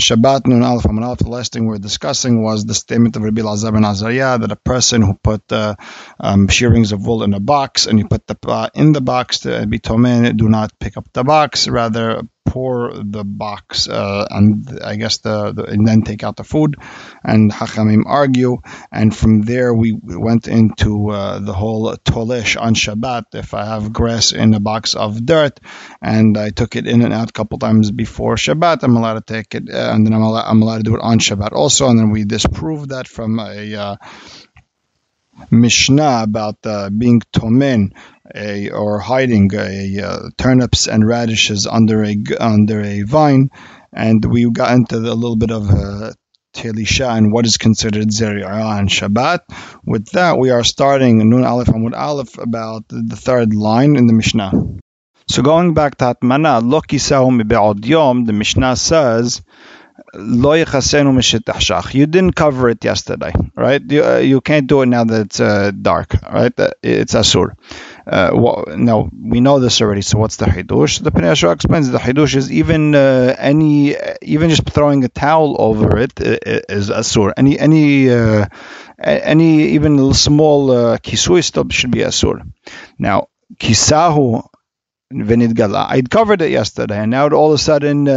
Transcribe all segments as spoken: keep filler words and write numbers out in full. Shabbat Nun Aleph Amun Aleph. The last thing we were discussing was the statement of Rabbi Elazar ben Azariah that a person who put uh, um, shearings of wool in a box and you put the uh, in the box to be tomen, do not pick up the box, rather pour the box uh, and I guess the, the and then take out the food. And Chachamim argue, and from there we went into uh, the whole T'elisha on Shabbat. If I have grass in a box of dirt and I took it in and out a couple times before Shabbat, I'm allowed to take it. Uh, And then I'm allowed, I'm allowed to do it on Shabbat also. And then we disproved that from a uh, Mishnah about uh, being tomen a, or hiding a, uh, turnips and radishes under a under a vine. And we got into the, a little bit of uh, T'elisha and what is considered Zeriah and Shabbat. With that, we are starting Nun Aleph Amud Aleph about the third line in the Mishnah. So going back to Hatmana, Lo kisahu mibe'od yom, the Mishnah says, Lo yechasenu mishitach shach. You didn't cover it yesterday, right? You, uh, you can't do it now that it's uh, dark, right? It's asur. Uh, well, now, we know this already, so what's the Hidush? The Pina Shah explains the Hidush is even uh, any, even just throwing a towel over it is asur. Any, any, uh, any even small uh, kisui stub should be asur. Now, kisahu, I'd covered it yesterday, and now all of a sudden uh,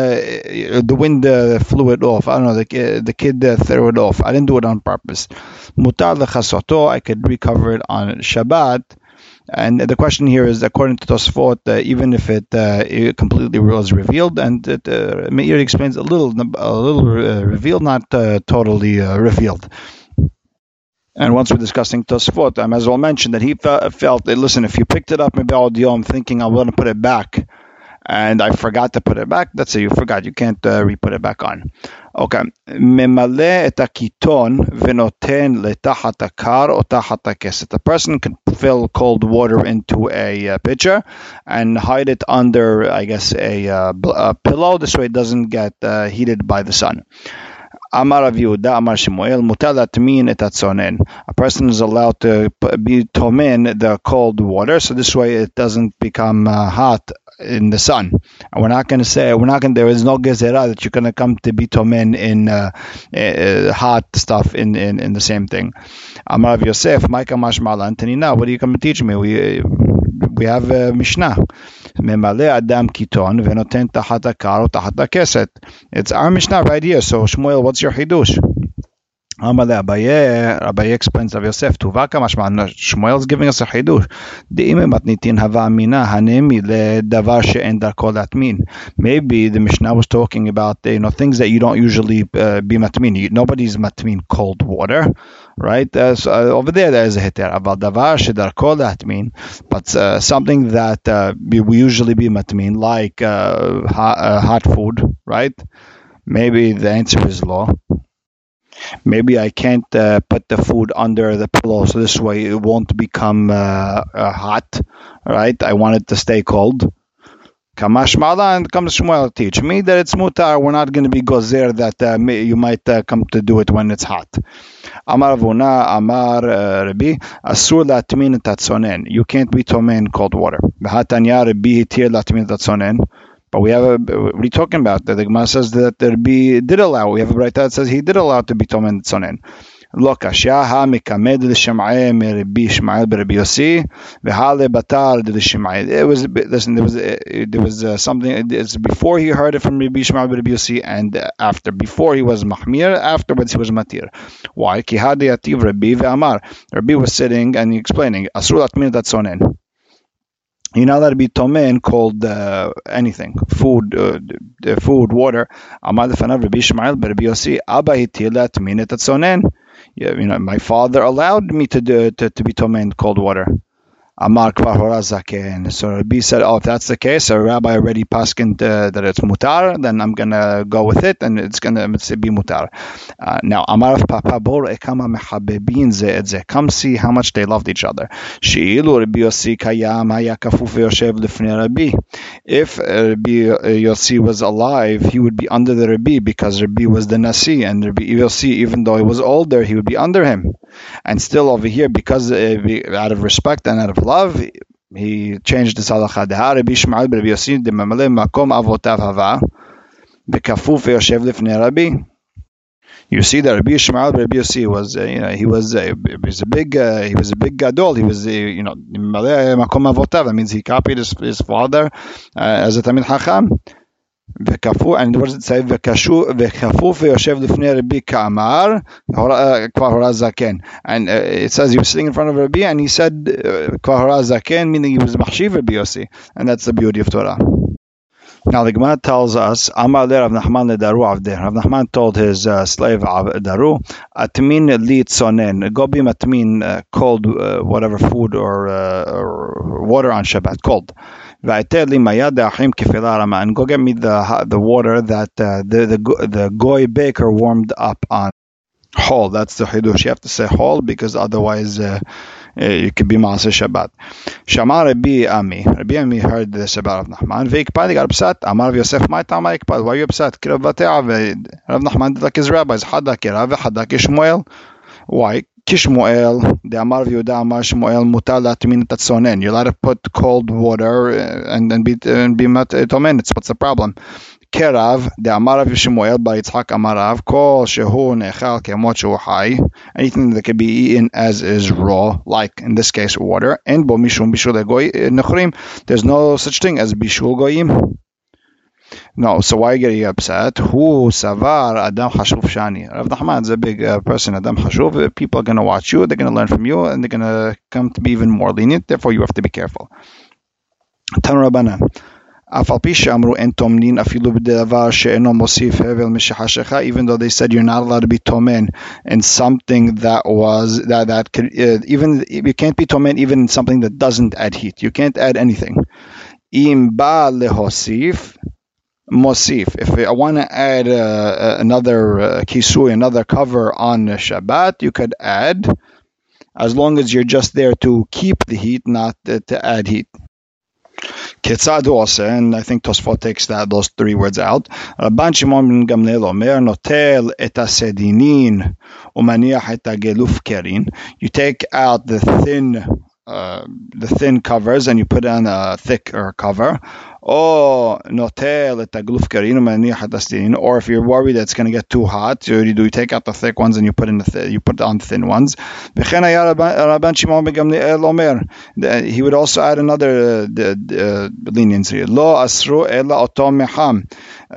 the wind uh, flew it off. I don't know, the kid, the kid uh, threw it off. I didn't do it on purpose. Mutar lechasoto, I could recover it on Shabbat. And the question here is, according to Tosfot, uh, even if it, uh, it completely was revealed, and it, uh, Meiri explains a little, a little uh, revealed, not uh, totally uh, revealed. And once we're discussing Tosfot, I might as well mention that he fe- felt that, listen, if you picked it up, maybe I'll do, I'm thinking I want to put it back, and I forgot to put it back, that's it, you forgot, you can't uh, re-put it back on. Okay. The person can fill cold water into a uh, pitcher and hide it under, I guess, a, uh, a pillow, this way it doesn't get uh, heated by the sun. Amar Rav Yehuda, Amar Shmuel, mutar latmin et hatzonen. A person is allowed to be tomen the cold water, so this way it doesn't become uh, hot in the sun. And we're not going to say we're not going. There is no gezerah that you're going to come to be tomen in uh, uh, hot stuff in, in, in the same thing. Amar Rav Yosef, Ma'ika mashmal antenina. What are you come to teach me? We. Uh, We have a Mishnah. It's our Mishnah right here. So, Shmuel, what's your Hidush? Abaye explains Rav Yosef. Shmuel is giving us a Hidush. Maybe the Mishnah was talking about, you know, things that you don't usually uh, be matmin. Nobody's matmin cold water. Right? Uh, so, uh, over there, there is a heter. About davar shedarko latmin, but uh, something that uh, we usually be matmin, like uh, hot, uh, hot food, right? Maybe the answer is law. Maybe I can't uh, put the food under the pillow, so this way it won't become uh, uh, hot, right? I want it to stay cold. Kamash Mala, and comes Shmuel teach me that it's mutar. We're not going to be gozer that uh, you might uh, come to do it when it's hot. Amar Vuna, Amar Rabbi, Asur latmin tatzonen. You can't be tomen in cold water. B'hatanya Rabbi hitir latmin tatzonen. But we have a, what are you talking about? The Gemara says that Rabbi did allow. We have a brayta that says he did allow to be tomen tatzonen. Lo kasha ha mikamed l'shem'ay Rabbi Shmuel Rabbi Yossi v'hale batar l'shem'ay. It was listen. There was there was uh, something. It's before he heard it from Rabbi Shmuel Rabbi Yossi and uh, after. Before he was mahmir. Afterwards he was matir. Why? Ki had yativ Rabbi ve'amar. Rabbi was sitting and explaining. Asur latmin tatzonen. You know that be tomen called uh, anything, food, uh, food, water. Amar lefanav Rabbi Shmuel Rabbi Yossi abba hitir latmin tatzonen. Yeah, you know, my father allowed me to do to, to be tomen in cold water. Amar kvar hora zaken. So Rabbi said, "Oh, if that's the case, a rabbi already paskined uh, that it's mutar. Then I'm gonna go with it, and it's gonna be mutar." Uh, now, Amar papa bor ekama mehabebin zeedze. Come see how much they loved each other. Sheilu Rabbi Yossi kayam hayakafuf yoshev lefnei Rabbi. If Rabbi Yossi was alive, he would be under the Rabbi because Rabbi was the nasi, and Rabbi Yossi, even though he was older, he would be under him. And still over here, because uh, out of respect and out of love, he changed this halacha. Rabbi Shmuel Rabbi Yossi de Mamale Makom Avotav Hava. Bekafuf v'yoshev lifnei Rabbi. You see that Rabbi Shmuel, Rabbi Yosef was, uh, you know, he was, uh, he was a big, uh, he was a big gadol. He was, uh, you know, makom avotav. That means he copied his, his father uh, as a Tamid Chacham. V'kafu, and what does it say? V'kashu v'kafu v'yoshev lifnei Rabbi Kamar kvar hora zaken. And uh, it says he was sitting in front of Rabbi, and he said kvar hora zaken, meaning he was machshiv Rabbi Yosef, and that's the beauty of Torah. Now the Gemara tells us, Amar le Rav Nachman le Daru Avdeh. Rav Nachman told his uh, slave Daru, Atmin li tzonen. Go be matmin uh, cold uh, whatever food or, uh, or water on Shabbat, cold. V'aiter li mayad achim kefila rama. And go get me the the water that uh, the the the goy baker warmed up on. Hol, that's the Hidush. You have to say hol because otherwise uh, it could be Maaseh Shabbat. Shama Rabbi Ami. Rabbi Ami heard this about Rav Nachman. Veikpad, he got upset. Amar Rav Yosef, my time I ikpad. Why are you upset? Rav Nachman did like his rabbis. Hadaki Rav, Hadaki Shmuel. Why? Kishmuel, the Amar Rav Yehuda, Amar Shmuel, mutal latmin tatsonen. You're allowed to put cold water and and be and be mat tomenitz. What's the problem? Kerav, the Amar of Shmuel, by Yitzhak Amarav, Kol Shehu Nechal Kemot Shehu Hai, anything that can be eaten as is raw, like in this case water, and Bo Mishum Bishul Goy Nechrim, there's no such thing as Bishul Goyim. No, so why get you upset? Who Savar Adam Hashuv Shani? Rav Nachman is a big uh, person, Adam Hashuv. People are going to watch you, they're going to learn from you, and they're going to come to be even more lenient, therefore you have to be careful. Tanu Rabbanan. Even though they said you're not allowed to be tomen in something that was that that could, uh, even you can't be tomen even in something that doesn't add heat. You can't add anything. Im ba lehosif mosif. If I want to add uh, another uh, kisui, another cover on Shabbat, you could add, as long as you're just there to keep the heat, not uh, to add heat. And I think Tosfot takes that those three words out. Rabban Shimon ben Gamliel omer notel et hasedinin umaniach et hageluf kerin. You take out the thin, uh, the thin covers and you put on a thicker cover. Oh, notel et hageluf kerin umaniach et hasedinin. Or if you're worried that it's going to get too hot, you do you take out the thick ones and you put in the th- you put on thin ones. Rabban Shimon ben Gamliel omer. He would also add another uh, the, uh, leniency. Lo asru ela otom meham.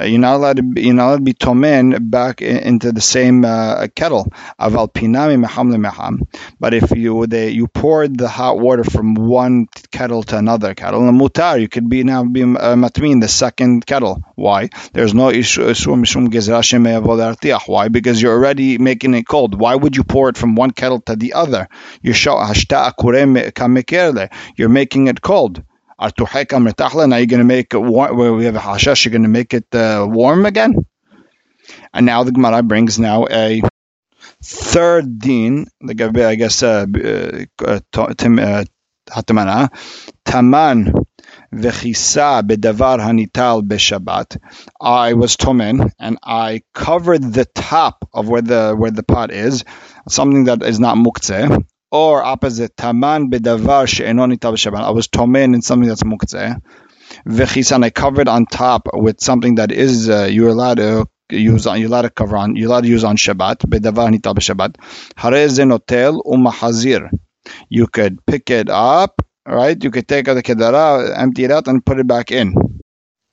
You're not allowed to be, you're not allowed to be tomen back in, into the same uh, kettle. Aval pinami meham lemeham. But if you they, you poured the hot water from one kettle to another kettle, mutar, you could be now be uh, matmin the second kettle. Why? There's no issue mishum gezerah shemeavodartiach. Why? Because you're already making it cold. Why would you pour it from one kettle to the other? You show hashta akurem kameker. You're making it cold. Now you're going to make it warm. We have a hashash. You're going to make it uh, warm again. And now the Gemara brings now a third din. The I guess uh, uh, Hatamana Taman vechisa bedavar hanital beshabbat. I was tomen and I covered the top of where the where the pot is, something that is not muktzeh. Or opposite, taman bedavar she'eno nital b'shabbat. I was tomen in something that's muktzeh. V'chisan, I covered on top with something that is uh, you're allowed to use on, you're allowed to cover on, you're allowed to use on Shabbat. Bedavar nital b'shabbat. Harei zenotel umahazir. You could pick it up, right? You could take out the kedara, empty it out, and put it back in.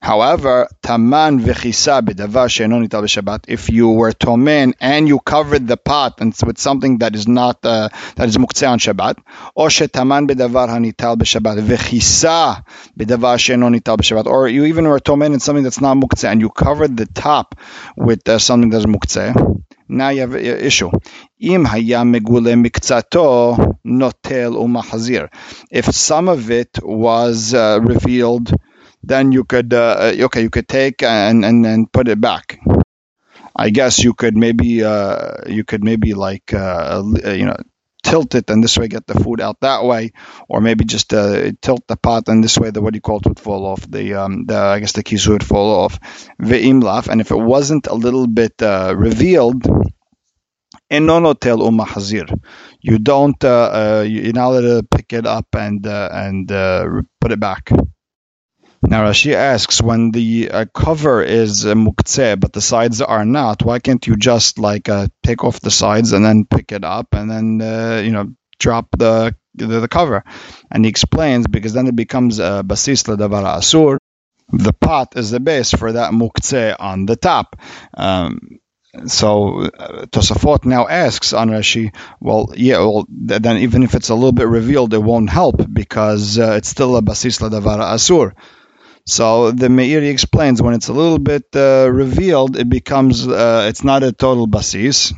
However, taman v'chisa b'davar she'eno nital b'shabbat. If you were tomen and you covered the pot and with something that is not uh, that is muktzeh on Shabbat, or she'taman b'davar hanital b'shabbat v'chisa b'davar she'eno nital b'shabbat, or you even were tomen in something that's not muktzeh and you covered the top with uh, something that's muktzeh. Now you have an issue. Im haya megule mikzato notel umahazir. If some of it was uh, revealed, then you could uh, okay, you could take and, and and put it back. I guess you could maybe uh, you could maybe like uh, you know tilt it and this way get the food out that way, or maybe just uh, tilt the pot and this way the what do you call it would fall off the um the I guess the kizu would fall off ve'imlaf, and if it wasn't a little bit uh, revealed. Enonotel umahazir. You don't uh, uh, you're not allowed to pick it up and uh, and uh, put it back. Now Rashi asks, when the uh, cover is uh, muktzeh, but the sides are not, why can't you just like uh, take off the sides and then pick it up and then uh, you know drop the, the the cover? And he explains, because then it becomes a basis ledavar asur. The pot is the base for that muktzeh on the top. Um, So uh, Tosafot now asks on Rashi, well, yeah, well, th- then even if it's a little bit revealed, it won't help because uh, it's still a basis l'davar asur. So the Meiri explains, when it's a little bit uh, revealed, it becomes, uh, it's not a total basis.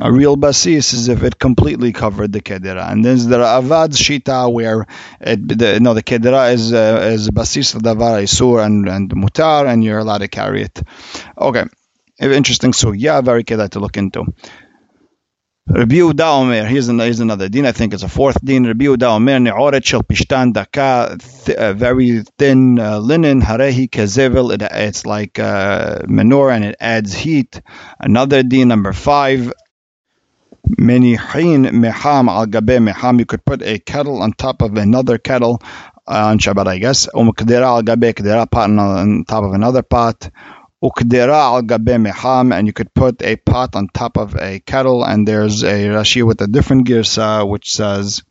A real basis is if it completely covered the kedera, and there's the Ra'avad shita where it, the, no, the kedera is uh, is basis l'davar asur and and mutar, and you're allowed to carry it. Okay. Interesting. So, yeah, very kedai to look into. Rebu Daomer, here's another, here's another din. I think it's a fourth din. Rebu Daomer ne'oret shel pishtan daka, very thin uh, linen, harehi kezevel. It, it's like uh, manure and it adds heat. Another din, number five. Menihin meham al gabe meham. You could put a kettle on top of another kettle uh, on Shabbat, I guess. Um kedera al gabe kedera, pot on top of another pot. Ukdera al gabe meham, and you could put a pot on top of a kettle. And there's a Rashi with a different girsa which says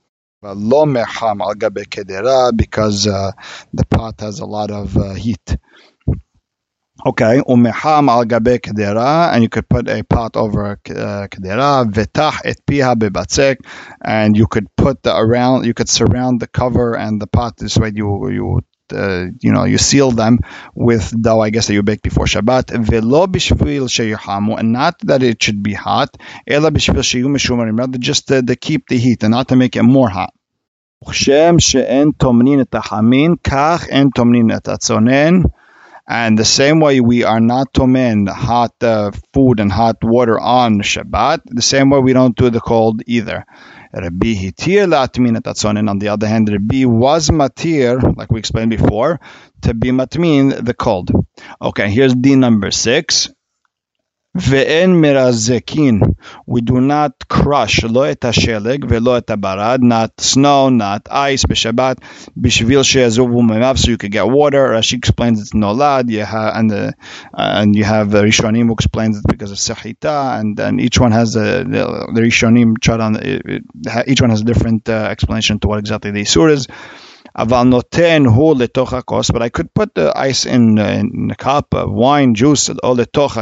lo meham al gabe kedera, because uh, the pot has a lot of uh, heat. Okay, umeham al gabe kedera, and you could put a pot over uh, kedera. Vetach et piha bebatzek, and you could put the around, you could surround the cover and the pot this way. You you. Uh, you know, you seal them with dough, I guess, that you bake before Shabbat. Velo bishvil sheyihamu, and not that it should be hot. Ela bishvil sheyumeshumarim, rather just uh, to keep the heat and not to make it more hot. Shem she'en tomnin et hamin, kach en tomnin et atzonen. And the same way we are not tomen hot uh, food and hot water on Shabbat, the same way we don't do the cold either. Rabbi Hitir Latmin at Atzonin, on the other hand, Rabbi was Matir, like we explained before, to be Matmin, the cold. Okay, here's the number six. Ve'en mirazekin, we do not crush lo et hasheleg ve'lo et habarad, not snow, not ice, b'shabbat, b'shvil she'azuvu memav, so you could get water. Rashi explains it's nolad, and uh, and you have the Rishonim who explains it because of sechita, and then each one has a, the, the Rishonim chart on it, it, each one has a different uh, explanation to what exactly the isur is. But I could put the ice in, in a cup of wine, juice, or into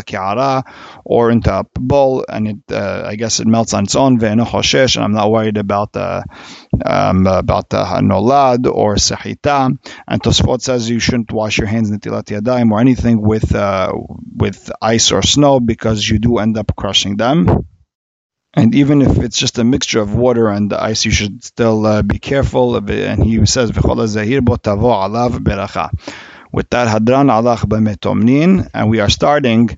a bowl, and it, uh, I guess it melts on its own. And I'm not worried about uh, um, about hanolad uh, or sahita. And Tosfot says you shouldn't wash your hands or anything with uh, with ice or snow, because you do end up crushing them. And even if it's just a mixture of water and ice, you should still uh, be careful. And he says, with that hadran alach b'meh tomnin, and we are starting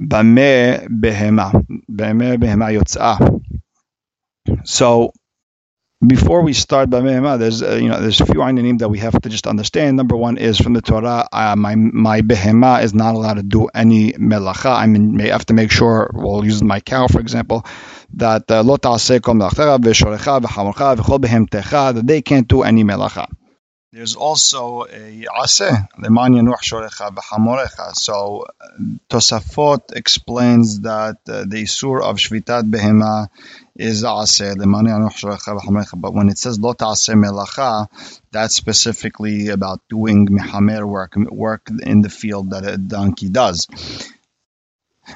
b'meh behema, b'meh behema yotzah. So before we start b'meh behema, there's uh, you know there's a few ananim that we have to just understand. Number one is from the Torah, uh, my my behema is not allowed to do any melacha. I mean, may have to make sure. Well, use my cow for example. That lo ta'aseh kol melachtecha v'shorecha v'chamorcha v'chol behemtecha, that they can't do any melacha. There's also a aseh leman yanuch shorecha v'chamorecha. So Tosafot explains that uh, the isur of shvitat behema is aseh leman yanuch shorecha v'chamorecha. But when it says lo ta'aseh melacha, that's specifically about doing mehamer work, work in the field that a donkey does.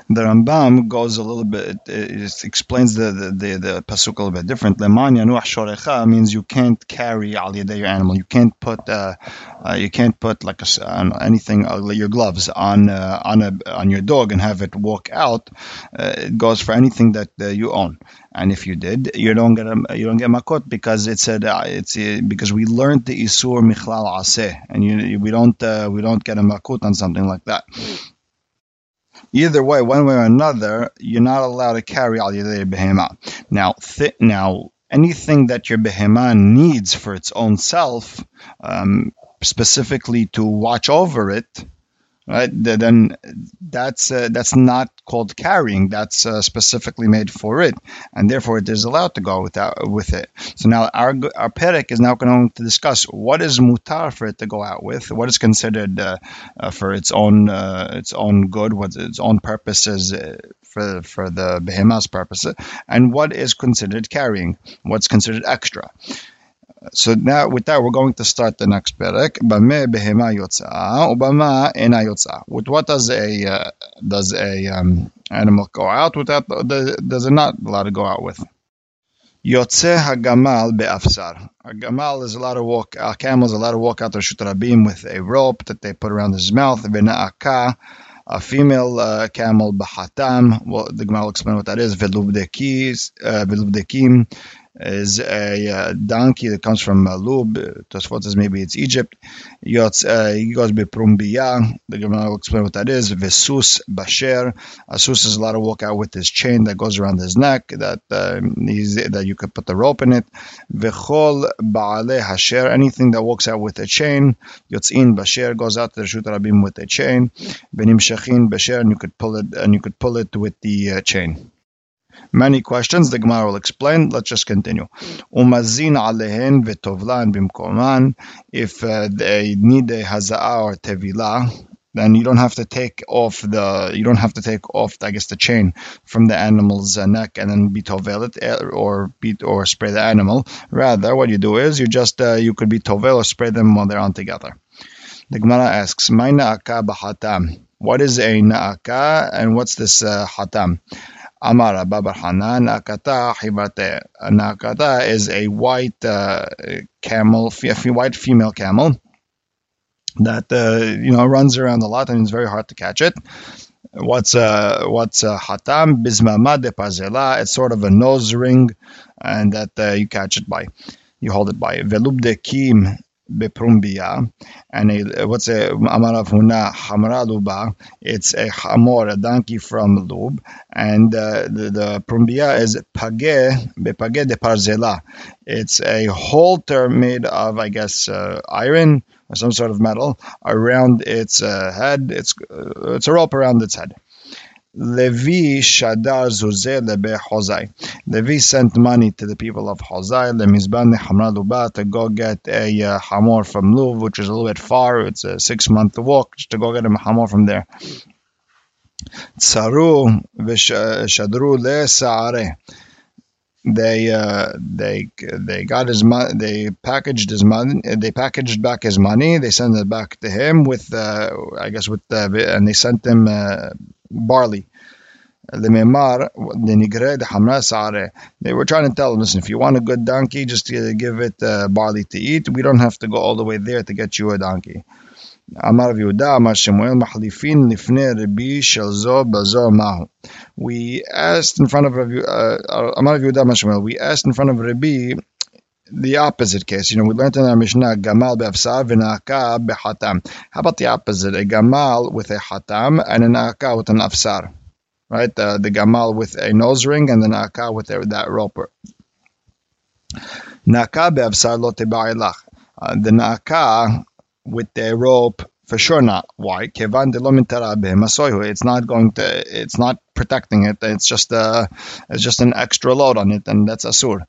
The Rambam goes a little bit, it explains the the, the, the pasuk a little bit different. Leman yanuach shorecha means you can't carry al yedei your animal. You can't put uh, uh, you can't put like a, anything, uh, your gloves on uh, on a on your dog and have it walk out. Uh, it goes for anything that uh, you own. And if you did, you don't get a, you don't get makot, because it said uh, it's uh, because we learned the isur michlal aseh, and you, you, we don't uh, we don't get a makot on something like that. Either way, one way or another, you're not allowed to carry al yedei behema. Now, th- now anything that your behema needs for its own self, um, specifically to watch over it, right? Then that's uh, that's not called carrying. That's uh, specifically made for it, and therefore it is allowed to go without with it. So now our our perek is now going to discuss what is mutar for it to go out with, what is considered uh, uh, for its own uh, its own good, what its own purposes uh, for for the behemah's purposes, and what is considered carrying, what's considered extra. So now, with that, we're going to start the next perek. B'me behema yotza'a, u'b'ma ena yotza'a. With what does a uh, does a um, animal go out? Without does, does it not allowed to go out with? Yotze hagamal be'afsar. A gamal is allowed to walk. A camel is allowed to walk out to Reshut Rabim with a rope that they put around his mouth. V'na'aka. A female uh, camel b'hatam. Well, the Gemara will explain what that is. V'lubdekis, v'lubdekim. Is a uh, donkey that comes from uh, Lub. Tosfot says maybe it's Egypt. Yotz, uh, he goes by Prumbiya. The Gemara will explain what that is. Vesus Basher. A sus is allowed to walk out with his chain that goes around his neck, that uh, he's, that you could put the rope in it. Vechol Baale Hasher. Anything that walks out with a chain. Yotzin Basher goes out to the Reshut Rabim with a chain. Benim Shachin Basher, and you could pull it, and you could pull it with the uh, chain. Many questions. The Gemara will explain. Let's just continue. Umazin alehen v'tovlan bimkoman. If uh, they need a haza'ah or tevilah, then you don't have to take off the. You don't have to take off, I guess, the chain from the animal's neck and then be tovel it or beat or spray the animal. Rather, what you do is you just uh, you could be tovel or spray them while they're on together. The Gemara asks, "Mayna akah b'hatam? What is a na'aka and what's this uh, hatam?" Amara Babar Hanan Nakata Hibate. Nakata is a white uh, camel, f- white female camel that uh, you know runs around a lot and it's very hard to catch it. What's uh, what's uh, hatam bismama de pazela? It's sort of a nose ring, and that uh, you catch it by, you hold it by velub de kim. Beprumbia, and a, what's a amara huna hamra luba? It's a hamor, a donkey from Lub, and uh, the, the prumbia is page bepage de parzela. It's a halter made of, I guess, uh, iron or some sort of metal around its uh, head. It's uh, it's a rope around its head. Levi shadar zuzeh lebe Hosai. Levi sent money to the people of Hosai, the Mizban Hamra Luba, to go get a uh, hamor from Luv, which is a little bit far. It's a six-month walk to go get a hamor from there. Tsaru v'shadru le'sa'areh. They uh, they they got his money. They packaged his money. They packaged back his money. They sent it back to him with uh, I guess with uh, and they sent him. Uh, barley. They were trying to tell him, listen, if you want a good donkey, just give it uh, barley to eat. We don't have to go all the way there to get you a donkey. We asked in front of Rabbi, uh, we asked in front of Rabbi the opposite case. You know, we learned in our Mishnah, gamal be'afsar v'na'aka be'hatam. How about the opposite? A gamal with a hatam and an na'aka with an afsar, right? Uh, the gamal with a nose ring and the na'aka with a, that roper. Na'aka be'afsar lo teba'ilach. The na'aka with the rope, for sure not. Why? Kevan delo mitara be'masoyhu. It's not going to, it's not protecting it. It's just a, it's just an extra load on it, and that's asur.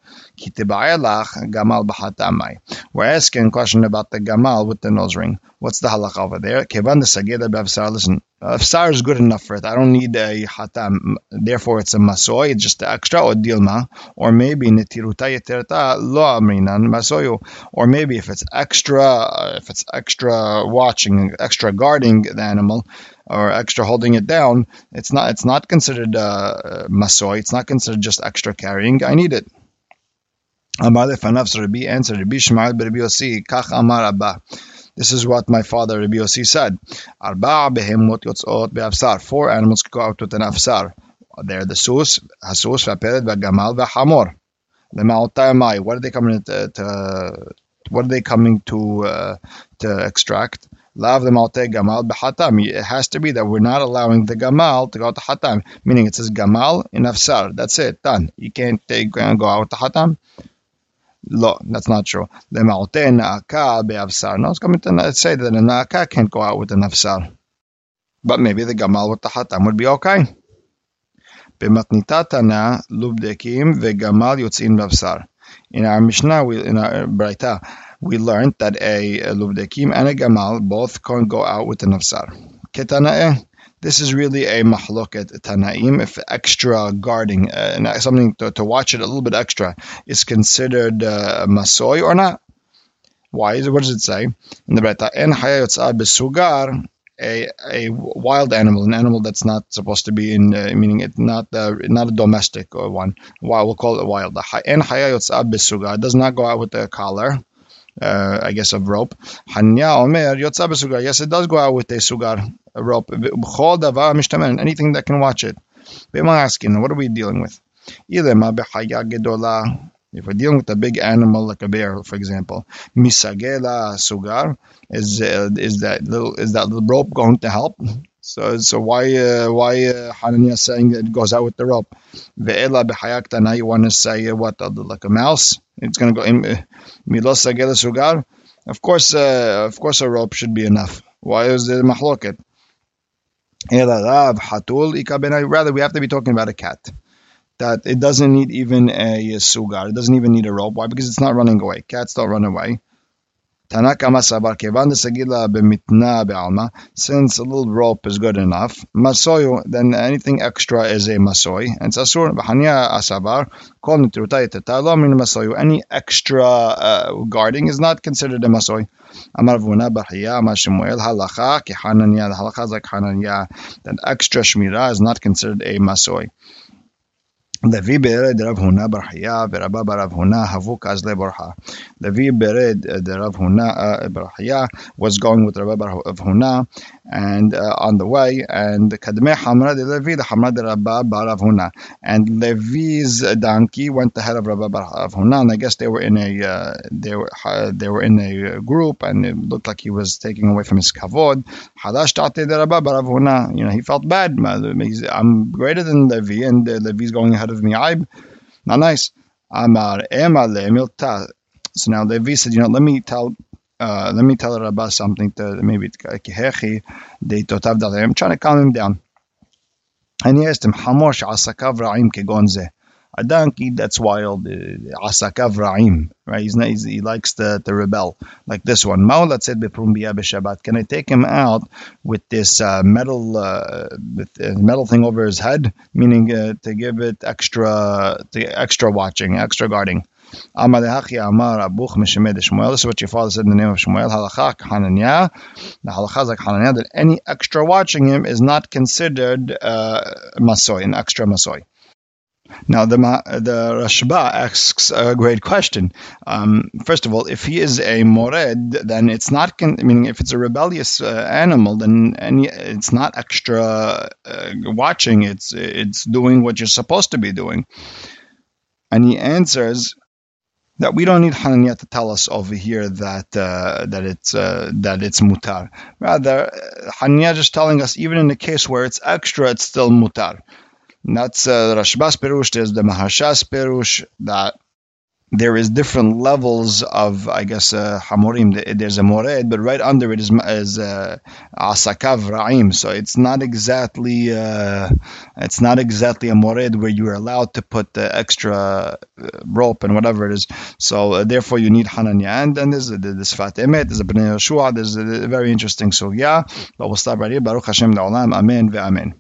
We're asking a question about the gamal with the nose ring. What's the halakha over there? Listen, afsar is good enough for it. I don't need a hatam. Therefore, it's a masoy. It's just extra or dilma, or maybe netiruta yeterta lo amrinan masoyu, or maybe if it's extra, if it's extra watching, extra guarding the animal, or extra holding it down, it's not it's not considered uh, masoy. It's not considered just extra carrying. I need it. Amar lefanaf Rabbi answered Rabbi Shmuel Rabbi Yosef kach amar Abba. This is what my father Rabbi Yosef said. Arba behemot yotzot beafsar. Four animals go out with an afsar. They're the sus, hasus, v'pered, v'gamal, v'hamor. Lema'otayamai. What are they coming to? to what are they coming to uh, to extract? Lav the malte gamal b'hatam. It has to be that we're not allowing the gamal to go out to hatam. Meaning it says gamal in afsar. That's it. Done. You can't take and go out to hatam. No, that's not true. The malte na'aka be'afsar. No, it's coming to say that a na'aka can't go out with an afsar. But maybe the gamal with the hatam would be okay. In our Mishnah, we, in our Braita, we learned that a lubdekim and a gamal both can go out with an absar. This is really a mahloket tanaim. If extra guarding, uh, something to, to watch it a little bit extra, is considered uh, masoy or not. Why? What does it say in the Braita? En hayayotzad besugar. A, a wild animal, an animal that's not supposed to be in, uh, meaning it not uh, not a domestic or one. Wild, we'll call it wild. En hayayotzad besugar does not go out with a collar, uh, I guess, of rope. Hanya omer yotzad besugar. Yes, it does go out with a sugar, a rope. B'chol davar mishtamen, anything that can watch it. B'ma asking, what are we dealing with? Either ma b'chaya gedola. If we're dealing with a big animal like a bear, for example, misagela sugar, is uh, is that little is that little rope going to help? So so why uh, why uh, Hananiah saying that it goes out with the rope? Ve'ela b'hayak, now you want to say uh, what uh, like a mouse? It's going to go in milosagela sugar. Of course, uh, of course, a rope should be enough. Why is the mahloket? Rather, we have to be talking about a cat. That it doesn't need even a sugar. It doesn't even need a rope. Why? Because it's not running away. Cats don't run away. Since a little rope is good enough, masoyu, then anything extra is a masoy. And sasur, any extra uh, guarding is not considered a masoy. That extra shmirah is not considered a masoy. Levi bered Rav Huna bar Haya veRabba bar Rav Huna havu kazle borha. Levi bered Rav Huna bar Haya was going with Rabba bar Rav Huna and uh, on the way, and kadmei hamra de Levi the hamra de Rabba bar Rav Huna, and Levi's donkey went ahead of Rabba bar Rav Huna, and I guess they were in a uh, they were uh, they were in a group, and it looked like he was taking away from his kavod. Hadash ta'ate de Rabba bar Rav Huna, you know, he felt bad. I'm greater than Levi, and uh, Levi's going ahead of me, I'm not nice. Amar emale milta. So now Levi said, you know, let me tell, uh, let me tell Rabbah something to maybe kihechi de totav dalei. I'm trying to calm him down. And he asked him, hamosh asakav ra'im kegonze. A donkey that's wild, asakav ra'im. Right? He's not. He's, he likes to, to rebel, like this one. Maulat said beprumbia b'shabbat. Can I take him out with this uh, metal, uh, with, uh, metal thing over his head? Meaning uh, to give it extra, to extra watching, extra guarding. Amar lehachi amar abuch meshemed Shmuel. This is what your father said in the name of Shmuel. Halachak Hananiah. The halachazak Hananiah that any extra watching him is not considered uh, masoy, an extra masoy. Now, the the Rashba asks a great question. Um, first of all, if he is a mored, then it's not, con- meaning if it's a rebellious uh, animal, then any, it's not extra uh, watching, it's it's doing what you're supposed to be doing. And he answers that we don't need Hananiah to tell us over here that uh, that it's uh, that it's mutar. Rather, Hananiah is just telling us, even in the case where it's extra, it's still mutar. And that's uh, Rashba's Perush, there's the Mahashas Perush, that there is different levels of, I guess, uh, Hamorim. There's a Mored, but right under it is Asakav Ra'im. So it's not exactly uh, it's not exactly a Mored where you are allowed to put the extra rope and whatever it is. So uh, therefore you need Hananiah. And then there's the Sfat Emet, there's the Bnei Yeshua, there's a very interesting sugya. But we'll stop right here. Baruch Hashem Da'olam, Amen ve'Amen.